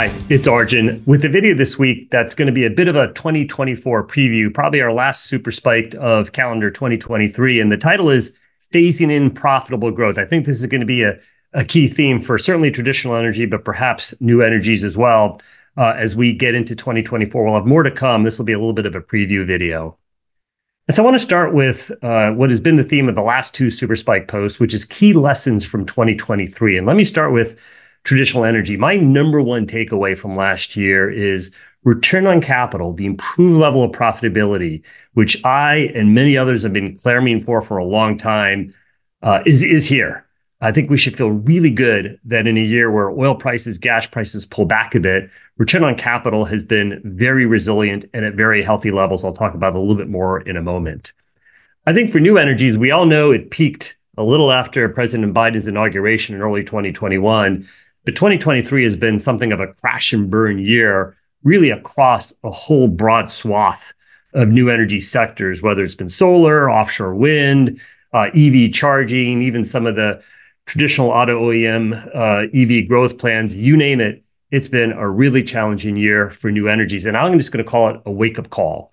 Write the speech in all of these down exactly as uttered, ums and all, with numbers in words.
Hi, it's Arjun with a video this week that's going to be a bit of a twenty twenty-four preview, probably our last Super Spike of calendar twenty twenty-three. And the title is Phasing in Profitable Growth. I think this is going to be a, a key theme for certainly traditional energy, but perhaps new energies as well. Uh, as we get into twenty twenty-four, we'll have more to come. This will be a little bit of a preview video. And so I want to start with uh, what has been the theme of the last two Super Spike posts, which is key lessons from twenty twenty-three. And let me start with traditional energy. My number one takeaway from last year is return on capital, the improved level of profitability, which I and many others have been clamoring for for a long time, uh, is, is here. I think we should feel really good that in a year where oil prices, gas prices pull back a bit, return on capital has been very resilient and at very healthy levels. I'll talk about it a little bit more in a moment. I think for new energies, we all know it peaked a little after President Biden's inauguration in early twenty twenty-one. But twenty twenty-three has been something of a crash and burn year, really across a whole broad swath of new energy sectors, whether it's been solar, offshore wind, uh, E V charging, even some of the traditional auto O E M uh, E V growth plans, you name it. It's been a really challenging year for new energies. And I'm just going to call it a wake-up call.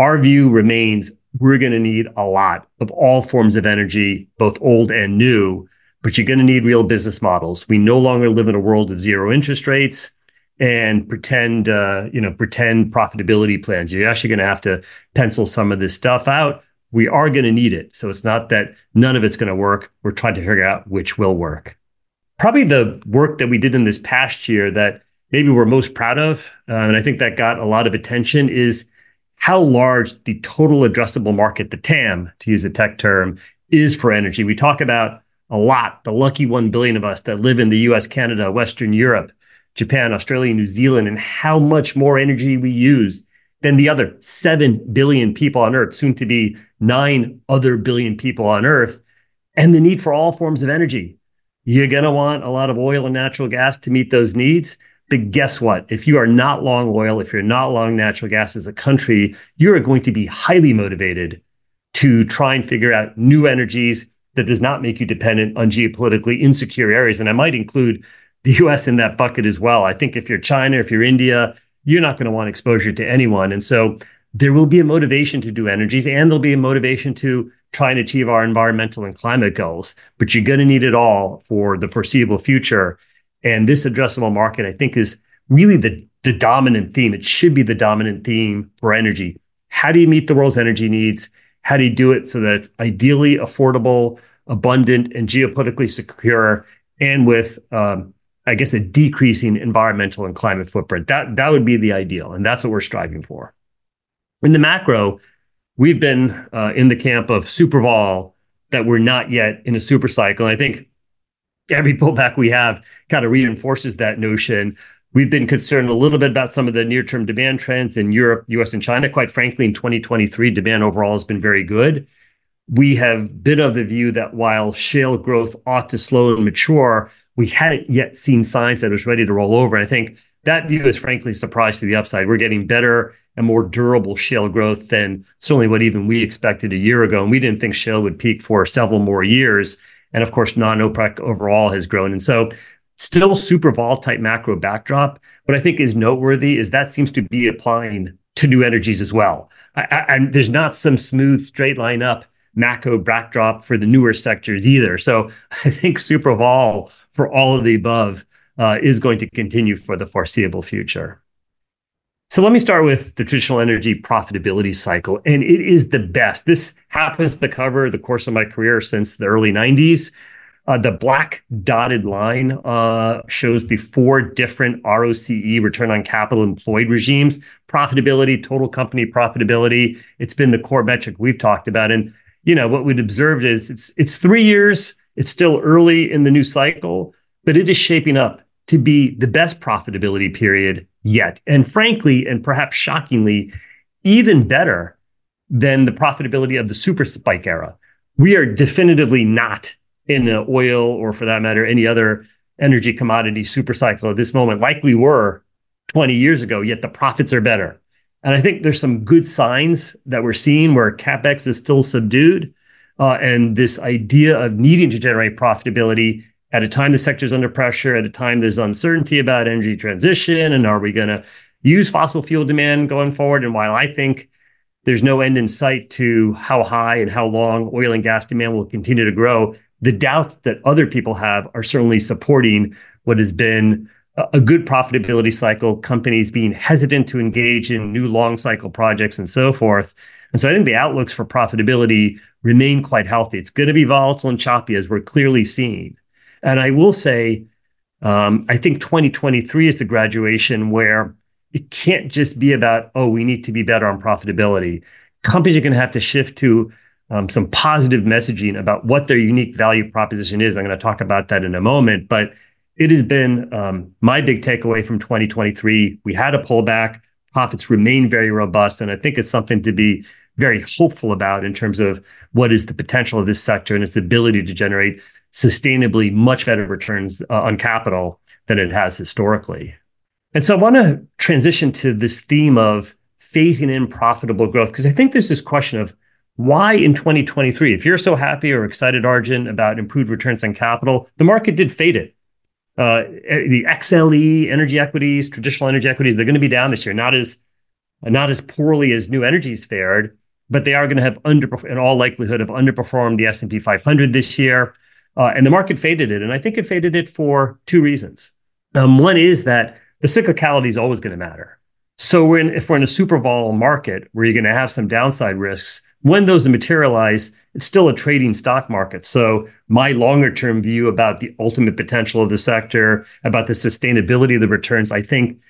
Our view remains we're going to need a lot of all forms of energy, both old and new, but you're going to need real business models. We no longer live in a world of zero interest rates and pretend, uh, you know, pretend profitability plans. You're actually going to have to pencil some of this stuff out. We are going to need it. So it's not that none of it's going to work. We're trying to figure out which will work. Probably the work that we did in this past year that maybe we're most proud of, uh, and I think that got a lot of attention, is how large the total addressable market, the T A M, to use a tech term, is for energy. We talk about a lot, the lucky one billion of us that live in the U S, Canada, Western Europe, Japan, Australia, New Zealand, and how much more energy we use than the other seven billion people on Earth, soon to be nine other billion people on Earth, and the need for all forms of energy. You're going to want a lot of oil and natural gas to meet those needs. But guess what? If you are not long oil, if you're not long natural gas as a country, you're going to be highly motivated to try and figure out new energies that does not make you dependent on geopolitically insecure areas. And I might include the U S in that bucket as well. I think if you're China, if you're India, you're not going to want exposure to anyone. And so there will be a motivation to do energies, and there'll be a motivation to try and achieve our environmental and climate goals. But you're going to need it all for the foreseeable future. And this addressable market, I think, is really the, the dominant theme. It should be the dominant theme for energy. How do you meet the world's energy needs? How do you do it so that it's ideally affordable, abundant, and geopolitically secure, and with, um, I guess, a decreasing environmental and climate footprint? That, that would be the ideal, and that's what we're striving for. In the macro, we've been uh, in the camp of super vol, that we're not yet in a super cycle. And I think every pullback we have kind of reinforces that notion. We've been concerned a little bit about some of the near-term demand trends in Europe, U S, and China. Quite frankly, in twenty twenty-three, demand overall has been very good. We have been of the view that while shale growth ought to slow and mature, we hadn't yet seen signs that it was ready to roll over. And I think that view is frankly a surprise to the upside. We're getting better and more durable shale growth than certainly what even we expected a year ago. And we didn't think shale would peak for several more years. And of course, non-OPEC overall has grown. And so still super vol type macro backdrop. What I think is noteworthy is that seems to be applying to new energies as well. I, I, I, there's not some smooth straight line up macro backdrop for the newer sectors either. So I think super vol for all of the above uh, is going to continue for the foreseeable future. So let me start with the traditional energy profitability cycle, and it is the best. This happens to cover the course of my career since the early nineties. Uh, the black dotted line uh, shows the four different R O C E, return on capital employed regimes, profitability, total company profitability. It's been the core metric we've talked about. And, you know, what we've observed is it's it's three years. It's still early in the new cycle, but it is shaping up to be the best profitability period yet. And frankly, and perhaps shockingly, even better than the profitability of the super spike era. We are definitively not in the oil, or for that matter, any other energy commodity super cycle at this moment, like we were twenty years ago, yet the profits are better. And I think there's some good signs that we're seeing where CapEx is still subdued, uh, and this idea of needing to generate profitability at a time the sector's under pressure, at a time there's uncertainty about energy transition, and are we going to use fossil fuel demand going forward? And while I think there's no end in sight to how high and how long oil and gas demand will continue to grow, the doubts that other people have are certainly supporting what has been a good profitability cycle, companies being hesitant to engage in new long cycle projects and so forth. And so I think the outlooks for profitability remain quite healthy. It's going to be volatile and choppy, as we're clearly seeing. And I will say, um, I think twenty twenty-three is the graduation where it can't just be about, oh, we need to be better on profitability. Companies are going to have to shift to um, some positive messaging about what their unique value proposition is. I'm going to talk about that in a moment, but it has been um, my big takeaway from twenty twenty-three. We had a pullback. Profits remain very robust. And I think it's something to be very hopeful about in terms of what is the potential of this sector and its ability to generate sustainably much better returns uh, on capital than it has historically. And so I want to transition to this theme of phasing in profitable growth, because I think there's this question of why in twenty twenty-three, if you're so happy or excited, Arjun, about improved returns on capital, the market did fade it. Uh, the X L E energy equities, traditional energy equities, they're going to be down this year, not as not as poorly as new energies fared, but they are going to have, under, in all likelihood, have underperformed the S and P five hundred this year. Uh, and the market faded it. And I think it faded it for two reasons. Um, one is that the cyclicality is always going to matter. So we're in, if we're in a super volatile market where you're going to have some downside risks, when those materialize, it's still a trading stock market. So my longer term view about the ultimate potential of the sector, about the sustainability of the returns, I think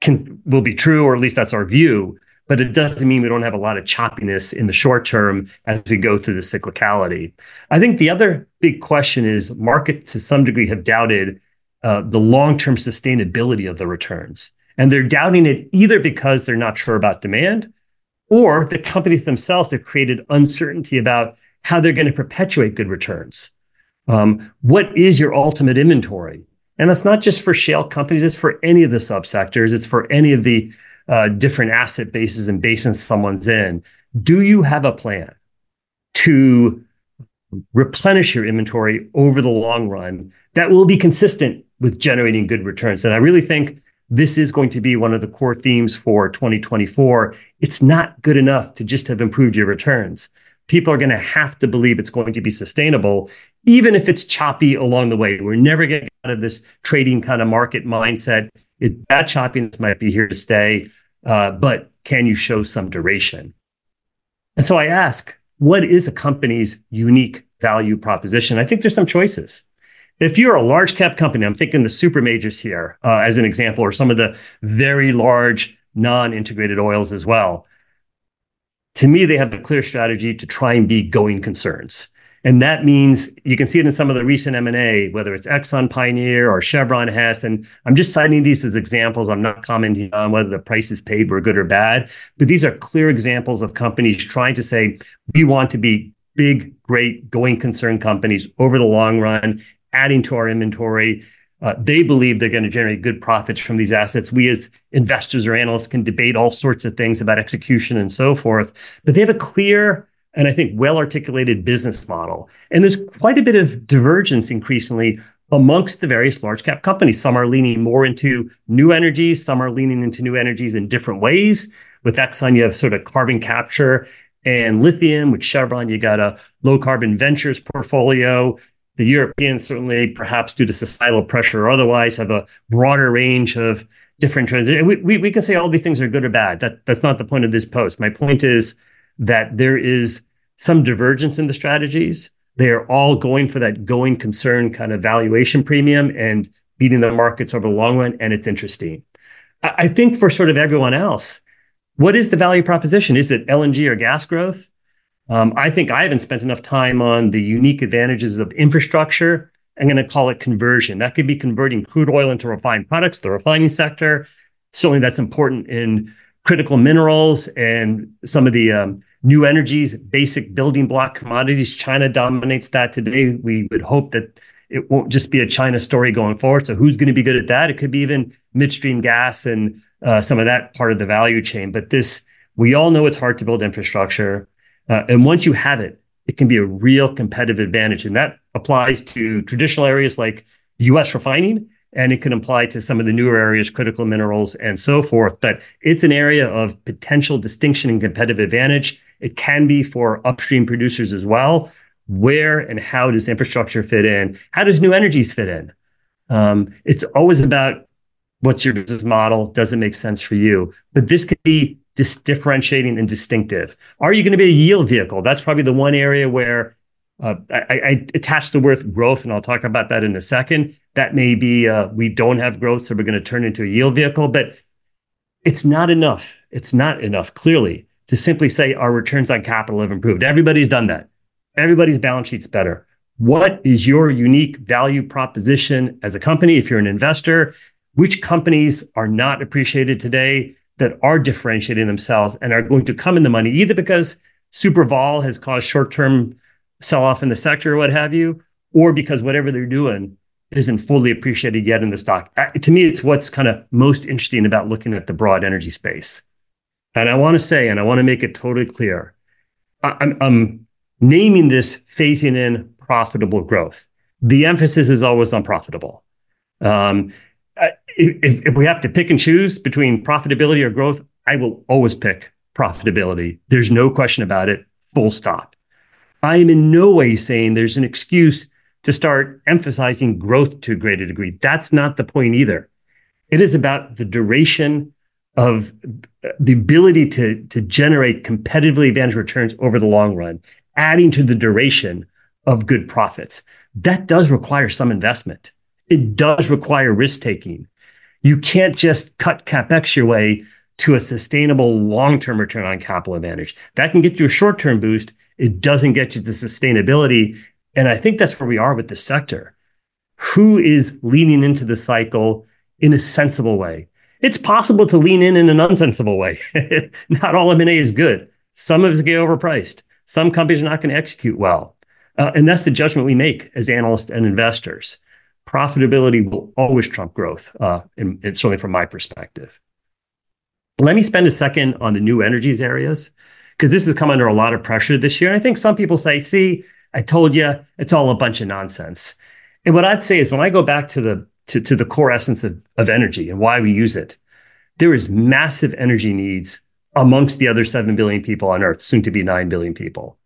can will be true, or at least that's our view. But it doesn't mean we don't have a lot of choppiness in the short term as we go through the cyclicality. I think the other big question is markets to some degree have doubted uh, the long-term sustainability of the returns. And they're doubting it either because they're not sure about demand, or the companies themselves have created uncertainty about how they're going to perpetuate good returns. Um, what is your ultimate inventory? And that's not just for shale companies, it's for any of the subsectors, it's for any of the uh, different asset bases and basins someone's in. Do you have a plan to replenish your inventory over the long run that will be consistent with generating good returns? And I really think this is going to be one of the core themes for twenty twenty-four. It's not good enough to just have improved your returns. People are going to have to believe it's going to be sustainable, even if it's choppy along the way. We're never getting out of this trading kind of market mindset. It, that choppiness might be here to stay, uh, but can you show some duration? And so I ask, what is a company's unique value proposition? I think there's some choices. If you're a large cap company, I'm thinking the super majors here uh, as an example, or some of the very large non-integrated oils as well. To me, they have the clear strategy to try and be going concerns. And that means you can see it in some of the recent M and A, whether it's Exxon Pioneer or Chevron Hess. And I'm just citing these as examples. I'm not commenting on whether the prices paid were good or bad, but these are clear examples of companies trying to say, we want to be big, great, going concern companies over the long run, adding to our inventory. Uh, they believe they're going to generate good profits from these assets. We as investors or analysts can debate all sorts of things about execution and so forth, but they have a clear and I think well-articulated business model. And there's quite a bit of divergence increasingly amongst the various large cap companies. Some are leaning more into new energies, some are leaning into new energies in different ways. With Exxon, you have sort of carbon capture and lithium. With Chevron, you got a low carbon ventures portfolio. The Europeans certainly, perhaps due to societal pressure or otherwise, have a broader range of different transitions. We, we, we can say all these things are good or bad. That, that's not the point of this post. My point is that there is some divergence in the strategies. They are all going for that going concern kind of valuation premium and beating the markets over the long run, and it's interesting. I, I think for sort of everyone else, what is the value proposition? Is it L N G or gas growth? Um, I think I haven't spent enough time on the unique advantages of infrastructure. I'm going to call it conversion. That could be converting crude oil into refined products, the refining sector. Certainly that's important in critical minerals and some of the um, new energies, basic building block commodities. China dominates that today. We would hope that it won't just be a China story going forward. So who's going to be good at that? It could be even midstream gas and uh, some of that part of the value chain. But this, we all know it's hard to build infrastructure. Uh, and once you have it, it can be a real competitive advantage. And that applies to traditional areas like U S refining, and it can apply to some of the newer areas, critical minerals and so forth. But it's an area of potential distinction and competitive advantage. It can be for upstream producers as well. Where and how does infrastructure fit in? How does new energies fit in? Um, it's always about what's your business model? Does it make sense for you? But this could be dis- differentiating and distinctive. Are you going to be a yield vehicle? That's probably the one area where uh, I, I attach the word growth, and I'll talk about that in a second. That may be uh, we don't have growth, so we're going to turn into a yield vehicle. But it's not enough. It's not enough, clearly, to simply say our returns on capital have improved. Everybody's done that. Everybody's balance sheet's better. What is your unique value proposition as a company? If you're an investor, which companies are not appreciated today that are differentiating themselves and are going to come in the money, either because super vol has caused short-term sell-off in the sector or what have you, or because whatever they're doing isn't fully appreciated yet in the stock. Uh, to me, it's what's kind of most interesting about looking at the broad energy space. And I want to say, and I want to make it totally clear, I- I'm, I'm naming this phasing in profitable growth. The emphasis is always on profitable. Um, if, if we have to pick and choose between profitability or growth, I will always pick profitability. There's no question about it, full stop. I am in no way saying there's an excuse to start emphasizing growth to a greater degree. That's not the point either. It is about the duration of the ability to, to generate competitively advantaged returns over the long run, adding to the duration of good profits. That does require some investment. It does require risk-taking. You can't just cut CapEx your way to a sustainable long-term return on capital advantage. That can get you a short-term boost. It doesn't get you the sustainability. And I think that's where we are with the sector. Who is leaning into the cycle in a sensible way? It's possible to lean in in an unsensible way. Not all M and A is good. Some of us get overpriced. Some companies are not going to execute well. Uh, and that's the judgment we make as analysts and investors. Profitability will always trump growth, uh, and, and certainly from my perspective. Let me spend a second on the new energies areas, because this has come under a lot of pressure this year. And I think some people say, see, I told you, it's all a bunch of nonsense. And what I'd say is when I go back to the To, to the core essence of, of energy and why we use it, there is massive energy needs amongst the other seven billion people on Earth, soon to be nine billion people.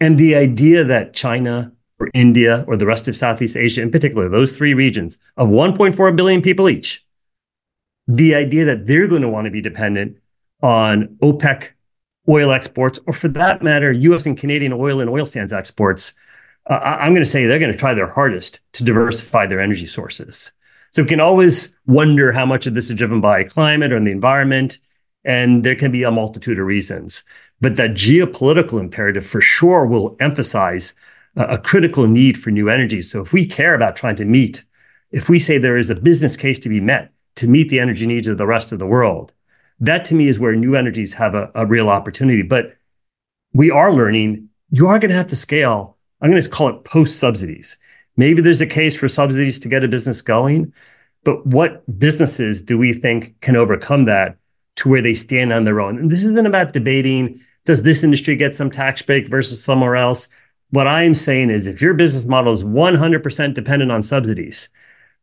And the idea that China or India or the rest of Southeast Asia, in particular, those three regions of one point four billion people each, the idea that they're going to want to be dependent on OPEC oil exports, or for that matter, U S and Canadian oil and oil sands exports, Uh, I'm going to say they're going to try their hardest to diversify their energy sources. So we can always wonder how much of this is driven by climate or the environment, and there can be a multitude of reasons. But that geopolitical imperative for sure will emphasize uh, a critical need for new energy. So if we care about trying to meet, if we say there is a business case to be met to meet the energy needs of the rest of the world, that to me is where new energies have a, a real opportunity. But we are learning you are going to have to scale. I'm going to call it post-subsidies. Maybe there's a case for subsidies to get a business going, but what businesses do we think can overcome that to where they stand on their own? And this isn't about debating, does this industry get some tax break versus somewhere else? What I'm saying is if your business model is one hundred percent dependent on subsidies,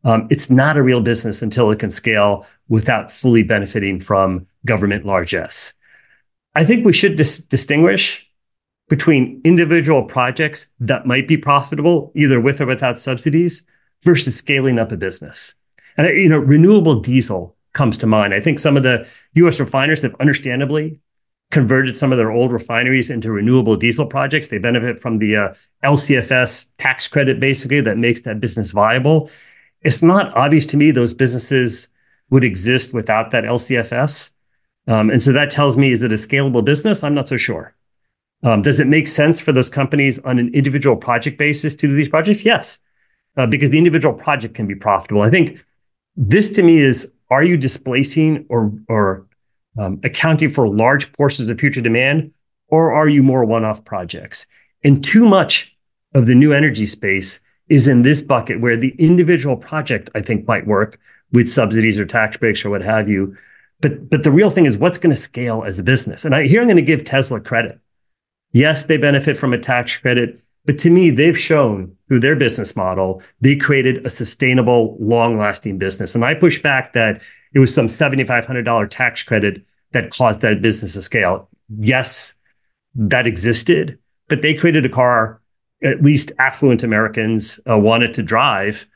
um, it's not a real business until it can scale without fully benefiting from government largesse. I think we should dis- distinguish between individual projects that might be profitable, either with or without subsidies, versus scaling up a business. And, you know, renewable diesel comes to mind. I think some of the U S refiners have understandably converted some of their old refineries into renewable diesel projects. They benefit from the uh, L C F S tax credit, basically, that makes that business viable. It's not obvious to me those businesses would exist without that L C F S. Um, and so that tells me, is it a scalable business? I'm not so sure. Um, does it make sense for those companies on an individual project basis to do these projects? Yes, uh, because the individual project can be profitable. I think this to me is, are you displacing or, or um, accounting for large portions of future demand, or are you more one-off projects? And too much of the new energy space is in this bucket where the individual project, I think, might work with subsidies or tax breaks or what have you. But, but the real thing is what's going to scale as a business. And I, here I'm going to give Tesla credit. Yes, they benefit from a tax credit, but to me, they've shown through their business model, they created a sustainable, long-lasting business. And I push back that it was some seven thousand five hundred dollars tax credit that caused that business to scale. Yes, that existed, but they created a car at least affluent Americans uh, wanted to drive.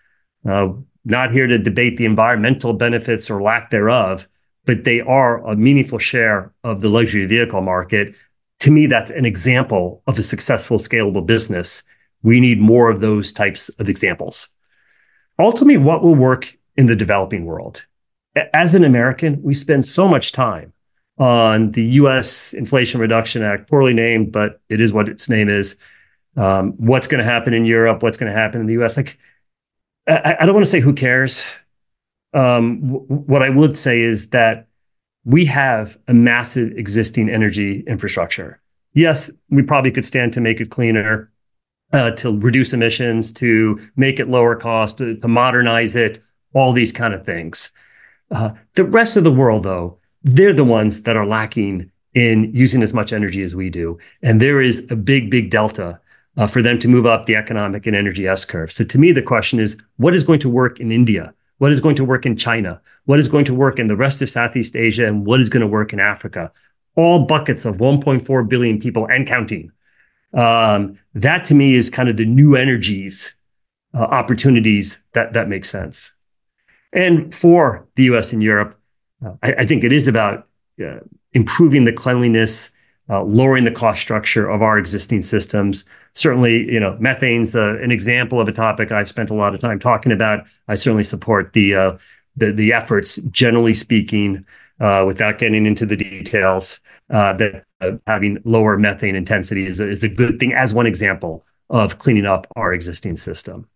Uh, not here to debate the environmental benefits or lack thereof, but they are a meaningful share of the luxury vehicle market. To me, that's an example of a successful, scalable business. We need more of those types of examples. Ultimately, what will work in the developing world? As an American, we spend so much time on the U S Inflation Reduction Act, poorly named, but it is what its name is. Um, what's going to happen in Europe? What's going to happen in the U S? Like, I, I don't want to say who cares. Um, w- what I would say is that we have a massive existing energy infrastructure. Yes, we probably could stand to make it cleaner, uh, to reduce emissions, to make it lower cost, to, to modernize it, all these kind of things. Uh, the rest of the world, though, they're the ones that are lacking in using as much energy as we do. And there is a big, big delta Uh, for them to move up the economic and energy S-curve. So to me, the question is, what is going to work in India? What is going to work in China? What is going to work in the rest of Southeast Asia? And what is going to work in Africa? All buckets of one point four billion people and counting. Um, that to me is kind of the new energies, uh, opportunities that, that make sense. And for the U S and Europe, uh, I, I think it is about uh, improving the cleanliness, Uh, lowering the cost structure of our existing systems. Certainly, you know, methane's uh, an example of a topic I've spent a lot of time talking about. I certainly support the uh, the, the efforts, generally speaking, uh, without getting into the details, uh, that uh, having lower methane intensity is a, is a good thing as one example of cleaning up our existing system.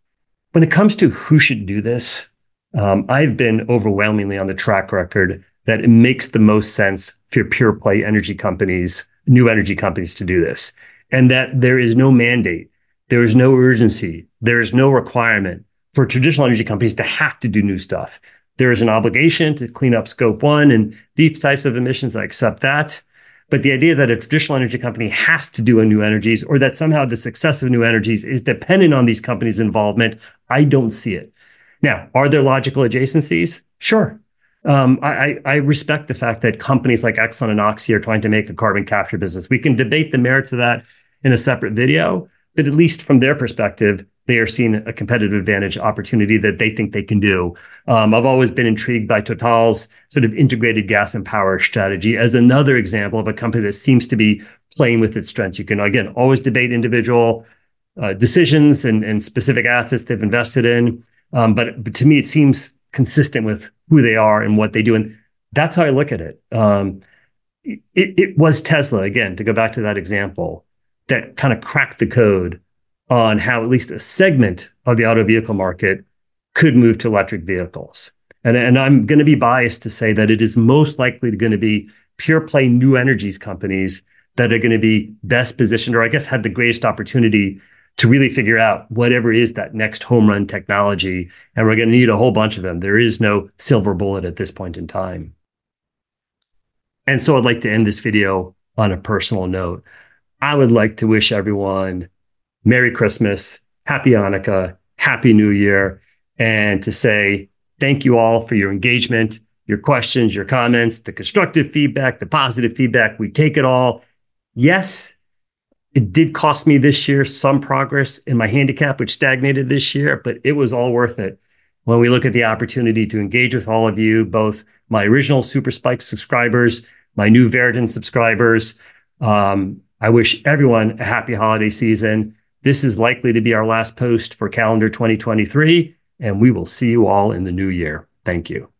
When it comes to who should do this, um, I've been overwhelmingly on the track record that it makes the most sense for pure play energy companies, new energy companies, to do this, and that there is no mandate, there is no urgency, there is no requirement for traditional energy companies to have to do new stuff. There is an obligation to clean up scope one and these types of emissions. I accept that. But the idea that a traditional energy company has to do a new energies, or that somehow the success of new energies is dependent on these companies' involvement, I don't see it. Now, are there logical adjacencies? Sure. Um, I, I respect the fact that companies like Exxon and Oxy are trying to make a carbon capture business. We can debate the merits of that in a separate video, but at least from their perspective, they are seeing a competitive advantage opportunity that they think they can do. Um, I've always been intrigued by Total's sort of integrated gas and power strategy as another example of a company that seems to be playing with its strengths. You can, again, always debate individual uh, decisions and, and specific assets they've invested in, um, but, but to me, it seems consistent with who they are and what they do. And that's how I look at it. Um, it, it was Tesla, again, to go back to that example, that kind of cracked the code on how at least a segment of the auto vehicle market could move to electric vehicles. And, and I'm going to be biased to say that it is most likely going to be pure play new energies companies that are going to be best positioned, or I guess had the greatest opportunity to really figure out whatever is that next home run technology. And we're going to need a whole bunch of them. There is no silver bullet at this point in time. And so I'd like to end this video on a personal note. I would like to wish everyone Merry Christmas, Happy Hanukkah, Happy New Year, and to say thank you all for your engagement, your questions, your comments, the constructive feedback, the positive feedback. We take it all. Yes, it did cost me this year some progress in my handicap, which stagnated this year, but it was all worth it when we look at the opportunity to engage with all of you, both my original Super Spike subscribers, my new Veriten subscribers. Um, I wish everyone a happy holiday season. This is likely to be our last post for calendar twenty twenty-three, and we will see you all in the new year. Thank you.